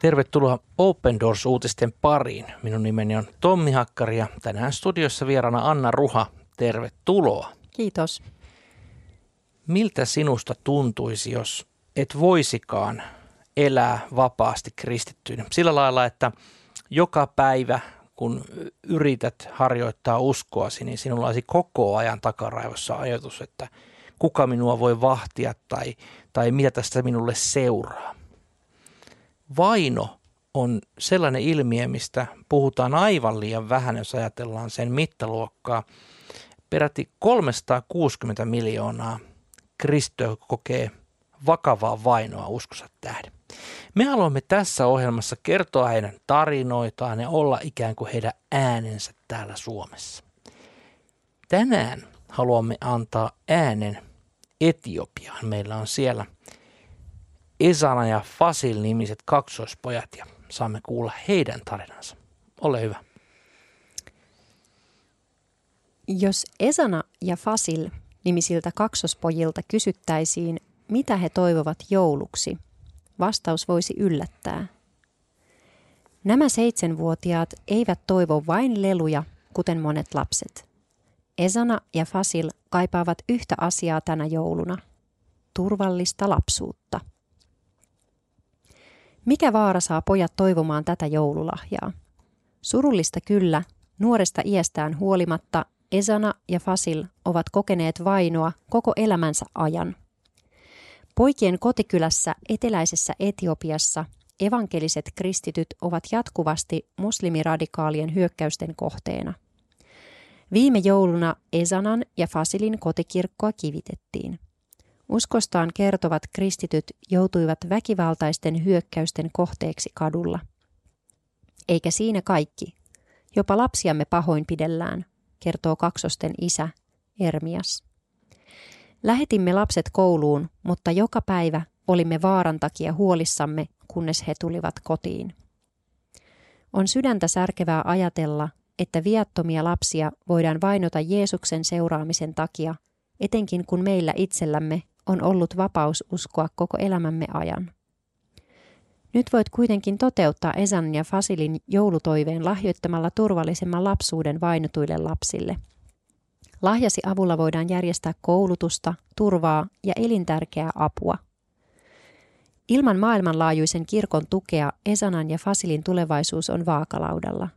Tervetuloa Open Doors-uutisten pariin. Minun nimeni on Tommi Hakkari ja tänään studiossa vieraana Anna Ruha. Tervetuloa. Kiitos. Miltä sinusta tuntuisi, jos et voisikaan elää vapaasti kristittyinä? Sillä lailla, että joka päivä kun yrität harjoittaa uskoasi, niin sinulla olisi koko ajan takaraivossa ajatus, että kuka minua voi vahtia tai mitä tästä minulle seuraa. Vaino on sellainen ilmiö, mistä puhutaan aivan liian vähän, jos ajatellaan sen mittaluokkaa. Peräti 360 miljoonaa kristityt kokee vakavaa vainoa uskonsa tähden. Me haluamme tässä ohjelmassa kertoa heidän tarinoitaan ja olla ikään kuin heidän äänensä täällä Suomessa. Tänään haluamme antaa äänen Etiopiaan. Meillä on siellä Ezana ja Fasil nimiset kaksoispojat ja saamme kuulla heidän tarinansa. Ole hyvä. Jos Ezana ja Fasil nimisiltä kaksoispojilta kysyttäisiin, mitä he toivovat jouluksi, vastaus voisi yllättää. Nämä 7-vuotiaat eivät toivo vain leluja, kuten monet lapset. Ezana ja Fasil kaipaavat yhtä asiaa tänä jouluna. Turvallista lapsuutta. Mikä vaara saa pojat toivomaan tätä joululahjaa? Surullista kyllä, nuoresta iästään huolimatta Ezana ja Fasil ovat kokeneet vainoa koko elämänsä ajan. Poikien kotikylässä eteläisessä Etiopiassa evankeliset kristityt ovat jatkuvasti muslimiradikaalien hyökkäysten kohteena. Viime jouluna Ezanan ja Fasilin kotikirkkoa kivitettiin. Uskostaan kertovat kristityt joutuivat väkivaltaisten hyökkäysten kohteeksi kadulla. Eikä siinä kaikki. Jopa lapsiamme pahoinpidellään, kertoo kaksosten isä Hermias. Lähetimme lapset kouluun, mutta joka päivä olimme vaaran takia huolissamme, kunnes he tulivat kotiin. On sydäntä särkevää ajatella, että viattomia lapsia voidaan vainota Jeesuksen seuraamisen takia, etenkin kun meillä itsellämme on ollut vapaus uskoa koko elämämme ajan. Nyt voit kuitenkin toteuttaa Ezanan ja Fasilin joulutoiveen lahjoittamalla turvallisemman lapsuuden vainotuille lapsille. Lahjasi avulla voidaan järjestää koulutusta, turvaa ja elintärkeää apua. Ilman maailmanlaajuisen kirkon tukea Ezanan ja Fasilin tulevaisuus on vaakalaudalla.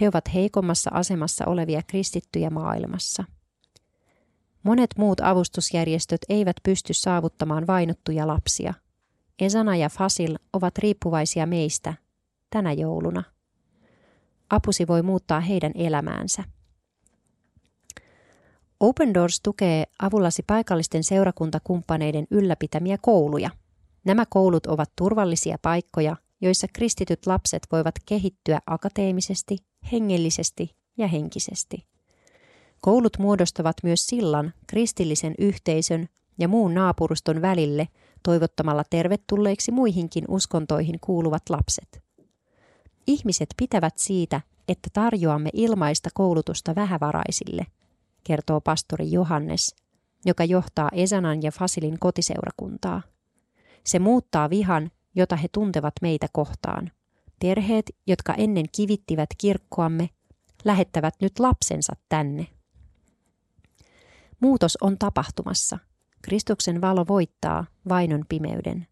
He ovat heikommassa asemassa olevia kristittyjä maailmassa. Monet muut avustusjärjestöt eivät pysty saavuttamaan vainottuja lapsia. Ezana ja Fasil ovat riippuvaisia meistä tänä jouluna. Apusi voi muuttaa heidän elämäänsä. Open Doors tukee avullasi paikallisten seurakuntakumppaneiden ylläpitämiä kouluja. Nämä koulut ovat turvallisia paikkoja, joissa kristityt lapset voivat kehittyä akateemisesti, hengellisesti ja henkisesti. Koulut muodostavat myös sillan kristillisen yhteisön ja muun naapuruston välille toivottamalla tervetulleiksi muihinkin uskontoihin kuuluvat lapset. Ihmiset pitävät siitä, että tarjoamme ilmaista koulutusta vähävaraisille, kertoo pastori Johannes, joka johtaa Ezanan ja Fasilin kotiseurakuntaa. Se muuttaa vihan, jota he tuntevat meitä kohtaan. Perheet, jotka ennen kivittivät kirkkoamme, lähettävät nyt lapsensa tänne. Muutos on tapahtumassa. Kristuksen valo voittaa vainon pimeyden.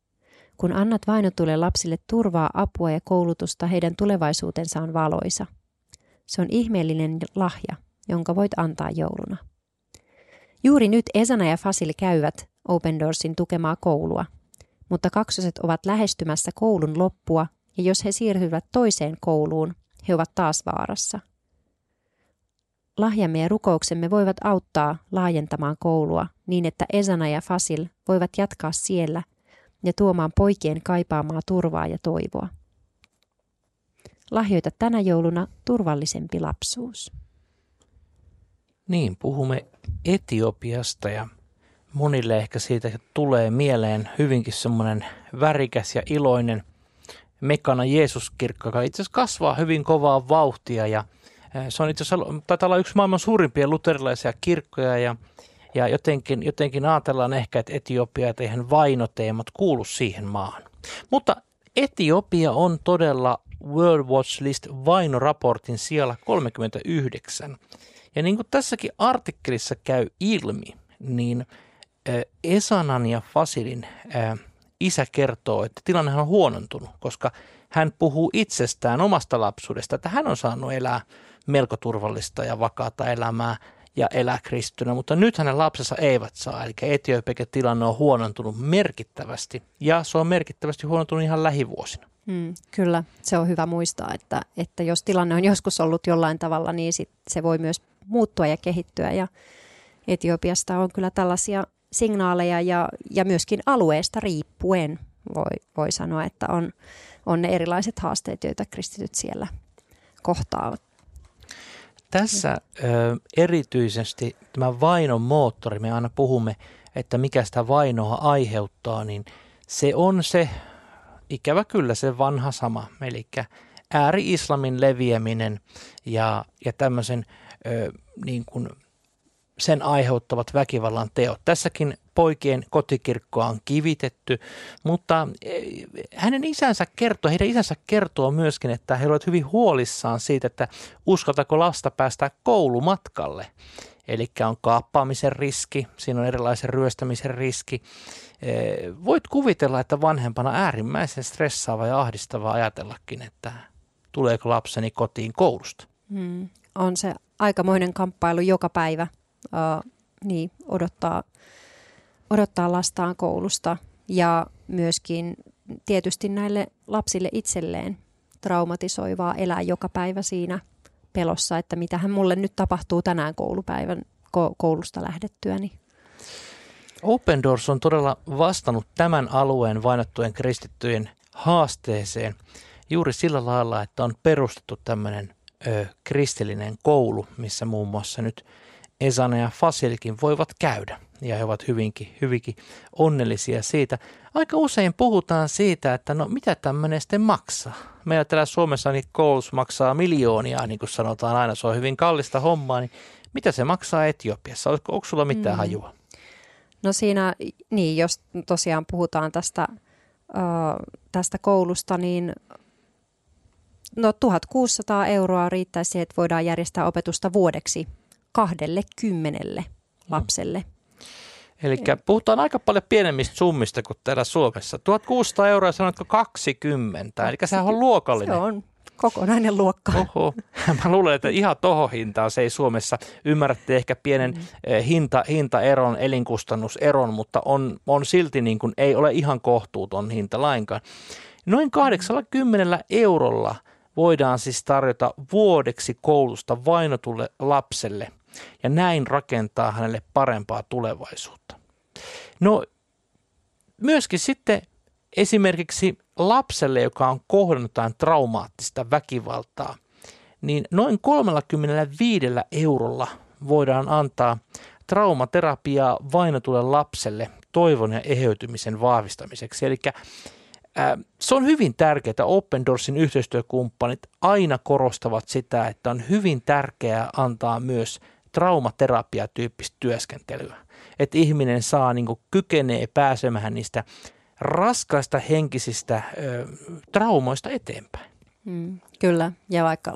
Kun annat vainotulle lapsille turvaa, apua ja koulutusta, heidän tulevaisuutensa on valoisa. Se on ihmeellinen lahja, jonka voit antaa jouluna. Juuri nyt Ezana ja Fasil käyvät Open Doorsin tukemaa koulua, mutta kaksoset ovat lähestymässä koulun loppua ja jos he siirtyvät toiseen kouluun, he ovat taas vaarassa. Lahjamme ja rukouksemme voivat auttaa laajentamaan koulua niin, että Ezana ja Fasil voivat jatkaa siellä ja tuomaan poikien kaipaamaa turvaa ja toivoa. Lahjoita tänä jouluna turvallisempi lapsuus. Niin, puhumme Etiopiasta ja monille ehkä siitä tulee mieleen hyvinkin semmoinen värikäs ja iloinen Mekane Jeesus-kirkko, joka itse asiassa kasvaa hyvin kovaa vauhtia ja se on itse asiassa, taitaa olla yksi maailman suurimpia luterilaisia kirkkoja ja jotenkin ajatellaan ehkä, että Etiopia, eihän vainoteemat kuulu siihen maahan. Mutta Etiopia on todella World Watch List vainoraportin sijalla 39. Ja niin kuin tässäkin artikkelissa käy ilmi, niin Ezanan ja Fasilin isä kertoo, että tilanne on huonontunut, koska hän puhuu itsestään omasta lapsuudesta, että hän on saanut elää melko turvallista ja vakaata elämää ja elää kristynä, mutta nyt hänen lapsensa eivät saa. Eli Etiopian tilanne on huonontunut merkittävästi ja se on merkittävästi huonontunut ihan lähivuosina. Kyllä, se on hyvä muistaa, että jos tilanne on joskus ollut jollain tavalla, niin sit se voi myös muuttua ja kehittyä. Ja Etiopiasta on kyllä tällaisia signaaleja ja myöskin alueesta riippuen voi sanoa, että on ne erilaiset haasteet, joita kristityt siellä kohtaavat. Tässä erityisesti tämä vainon moottori, me aina puhumme, että mikä sitä vainoa aiheuttaa, niin se on se, ikävä kyllä se vanha sama, eli ääri-islamin leviäminen ja tämmöisen niin kuin sen aiheuttavat väkivallan teot. Tässäkin poikien kotikirkkoa on kivitetty, mutta heidän isänsä kertoo myöskin, että he olivat hyvin huolissaan siitä, että uskaltaako lasta päästä koulumatkalle. Eli on kaappaamisen riski, siinä on erilaisen ryöstämisen riski. Voit kuvitella, että vanhempana äärimmäisen stressaava ja ahdistava ajatellakin, että tuleeko lapseni kotiin koulusta. On se aikamoinen kamppailu joka päivä. Niin, odottaa lastaan koulusta ja myöskin tietysti näille lapsille itselleen traumatisoivaa elää joka päivä siinä pelossa, että mitähän mulle nyt tapahtuu tänään koulupäivän koulusta lähdettyäni. Open Doors on todella vastannut tämän alueen vainottujen kristittyjen haasteeseen juuri sillä lailla, että on perustettu tämmöinen kristillinen koulu, missä muun muassa nyt Ezana ja Fasilkin voivat käydä, ja he ovat hyvinkin onnellisia siitä. Aika usein puhutaan siitä, että no mitä tämmöinen sitten maksaa. Meillä täällä Suomessa niin koulutus maksaa miljoonia, niin kuin sanotaan aina, se on hyvin kallista hommaa. Niin mitä se maksaa Etiopiassa? Onko sulla mitään hajua? No siinä, niin jos tosiaan puhutaan tästä koulusta, niin no 1 600 € riittäisi siihen, että voidaan järjestää opetusta vuodeksi 20 lapselle. Eli puhutaan aika paljon pienemmistä summista kuin täällä Suomessa. 1 600 € sanotko 20, eli sehän on luokallinen. Se on kokonainen luokka. Oho. Mä luulen, että ihan tohon hintaan se ei Suomessa. Ymmärrätte ehkä pienen hintaeron, elinkustannuseron, mutta on silti niin kuin ei ole ihan kohtuuton hinta lainkaan. Noin 80 € voidaan siis tarjota vuodeksi koulusta vainotulle lapselle ja näin rakentaa hänelle parempaa tulevaisuutta. No myöskin sitten esimerkiksi lapselle, joka on kohdannut jotain traumaattista väkivaltaa, niin noin 35 € voidaan antaa traumaterapiaa vainotulle lapselle toivon ja eheytymisen vahvistamiseksi. Eli se on hyvin tärkeää. Open Doorsin yhteistyökumppanit aina korostavat sitä, että on hyvin tärkeää antaa myös traumaterapia-tyyppistä työskentelyä. Että ihminen saa, niin kuin kykenee pääsemään niistä raskaista henkisistä traumoista eteenpäin. Kyllä, ja vaikka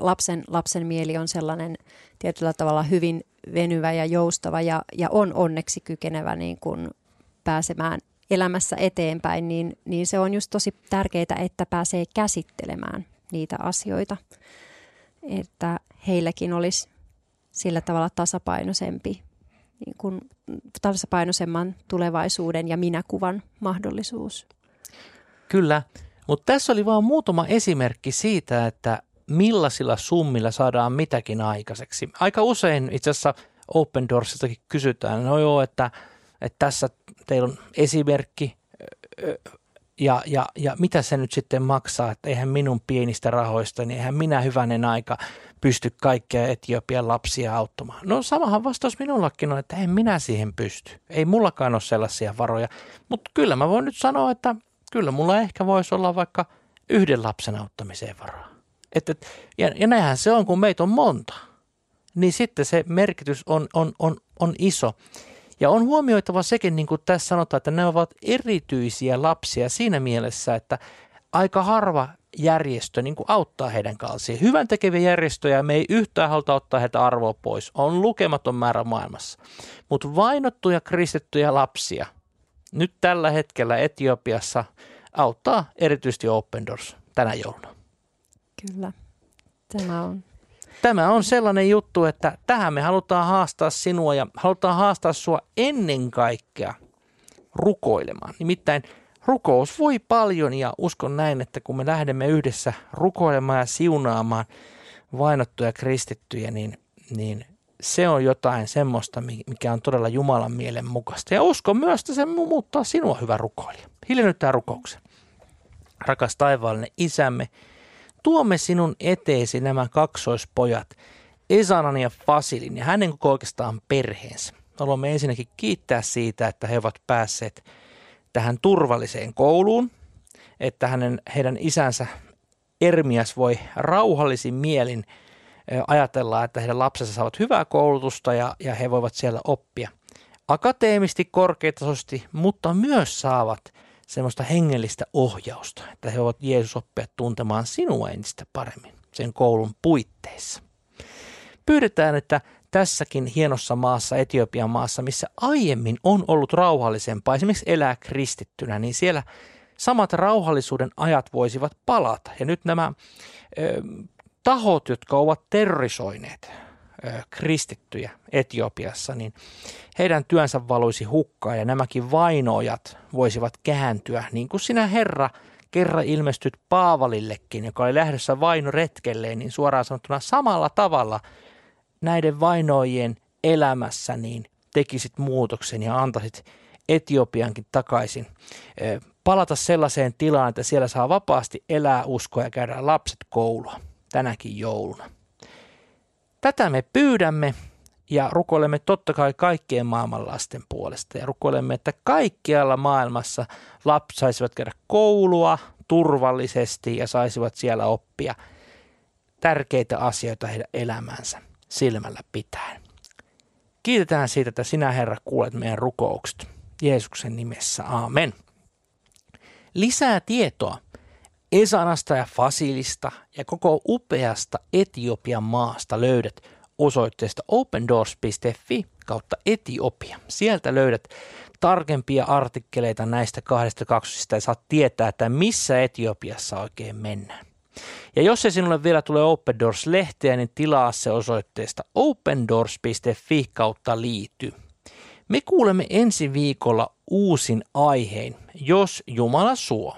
lapsen mieli on sellainen tietyllä tavalla hyvin venyvä ja joustava ja on onneksi kykenevä niin kuin pääsemään elämässä eteenpäin, niin se on just tosi tärkeää, että pääsee käsittelemään niitä asioita, että heilläkin olisi sillä tavalla tasapainoisempi, niin kuin tasapainoisemman tulevaisuuden ja minäkuvan mahdollisuus. Kyllä, mutta tässä oli vaan muutama esimerkki siitä, että millaisilla summilla saadaan mitäkin aikaiseksi. Aika usein itse asiassa Open Doorsiltakin kysytään, no joo, että tässä teillä on esimerkki ja mitä se nyt sitten maksaa, että eihän minun pienistä rahoista, niin eihän minä hyvänen aika pysty kaikkia Etiopian lapsia auttamaan. No samahan vastaus minullakin on, että en minä siihen pysty. Ei mullakaan ole sellaisia varoja, mutta kyllä mä voin nyt sanoa, että kyllä mulla ehkä voisi olla vaikka 1 lapsen auttamiseen varaa. Ja näinhän se on, kun meitä on monta, niin sitten se merkitys on iso. Ja on huomioitava sekin, niin kuin tässä sanotaan, että nämä ovat erityisiä lapsia siinä mielessä, että aika harva järjestö niin kuin auttaa heidän kalsiin. Hyvän tekeviä järjestöjä, me ei yhtään haluta ottaa heitä arvoa pois. On lukematon määrä maailmassa. Mutta vainottuja kristittyjä lapsia nyt tällä hetkellä Etiopiassa auttaa erityisesti Open Doors tänä jouluna. Kyllä, tämä on. Tämä on sellainen juttu, että tähän me halutaan haastaa sinua ja halutaan haastaa sinua ennen kaikkea rukoilemaan. Nimittäin rukous voi paljon ja uskon näin, että kun me lähdemme yhdessä rukoilemaan ja siunaamaan vainottuja kristittyjä, niin se on jotain semmoista, mikä on todella Jumalan mielen mukaista. Ja uskon myös, että se muuttaa sinua, hyvä rukoilija. Hiljennytään rukouksen. Rakas taivaallinen Isämme, tuomme sinun eteesi nämä kaksoispojat, Ezanan ja Fasilin ja hänen koko oikeastaan perheensä. Haluamme ensinnäkin kiittää siitä, että he ovat päässeet tähän turvalliseen kouluun, että heidän isänsä Hermias voi rauhallisin mielin ajatella, että heidän lapsensa saavat hyvää koulutusta ja he voivat siellä oppia akateemisesti, korkeatasoisesti, mutta myös saavat semmoista hengellistä ohjausta, että he voivat Jeesus oppia tuntemaan sinua entistä paremmin sen koulun puitteissa. Pyydetään, että tässäkin hienossa maassa, Etiopian maassa, missä aiemmin on ollut rauhallisempaa, esimerkiksi elää kristittynä, niin siellä samat rauhallisuuden ajat voisivat palata. Ja nyt nämä tahot, jotka ovat terrorisoineet kristittyjä Etiopiassa, niin heidän työnsä valuisi hukkaan ja nämäkin vainoajat voisivat kääntyä, niin kuin sinä Herra kerran ilmestyt Paavalillekin, joka oli lähdössä vainoretkelleen, niin suoraan sanottuna samalla tavalla näiden vainoajien elämässä niin tekisit muutoksen ja antaisit Etiopiankin takaisin palata sellaiseen tilaan, että siellä saa vapaasti elää uskoa ja käydä lapset koulua tänäkin jouluna. Tätä me pyydämme ja rukoilemme totta kai kaikkien maailman lasten puolesta ja rukoilemme, että kaikkialla maailmassa lapset saisivat käydä koulua turvallisesti ja saisivat siellä oppia tärkeitä asioita heidän elämänsä silmällä pitäen. Kiitetään siitä, että sinä Herra kuulet meidän rukoukset. Jeesuksen nimessä, aamen. Lisää tietoa Ezanasta ja Fasilista ja koko upeasta Etiopian maasta löydät osoitteesta opendoors.fi/Etiopia. Sieltä löydät tarkempia artikkeleita näistä kahdesta kaksosista ja saat tietää, että missä Etiopiassa oikein mennään. Ja jos ei sinulle vielä tule Open Doors-lehteä, niin tilaa se osoitteesta opendoors.fi/liity. Me kuulemme ensi viikolla uusin aihein, jos Jumala suo.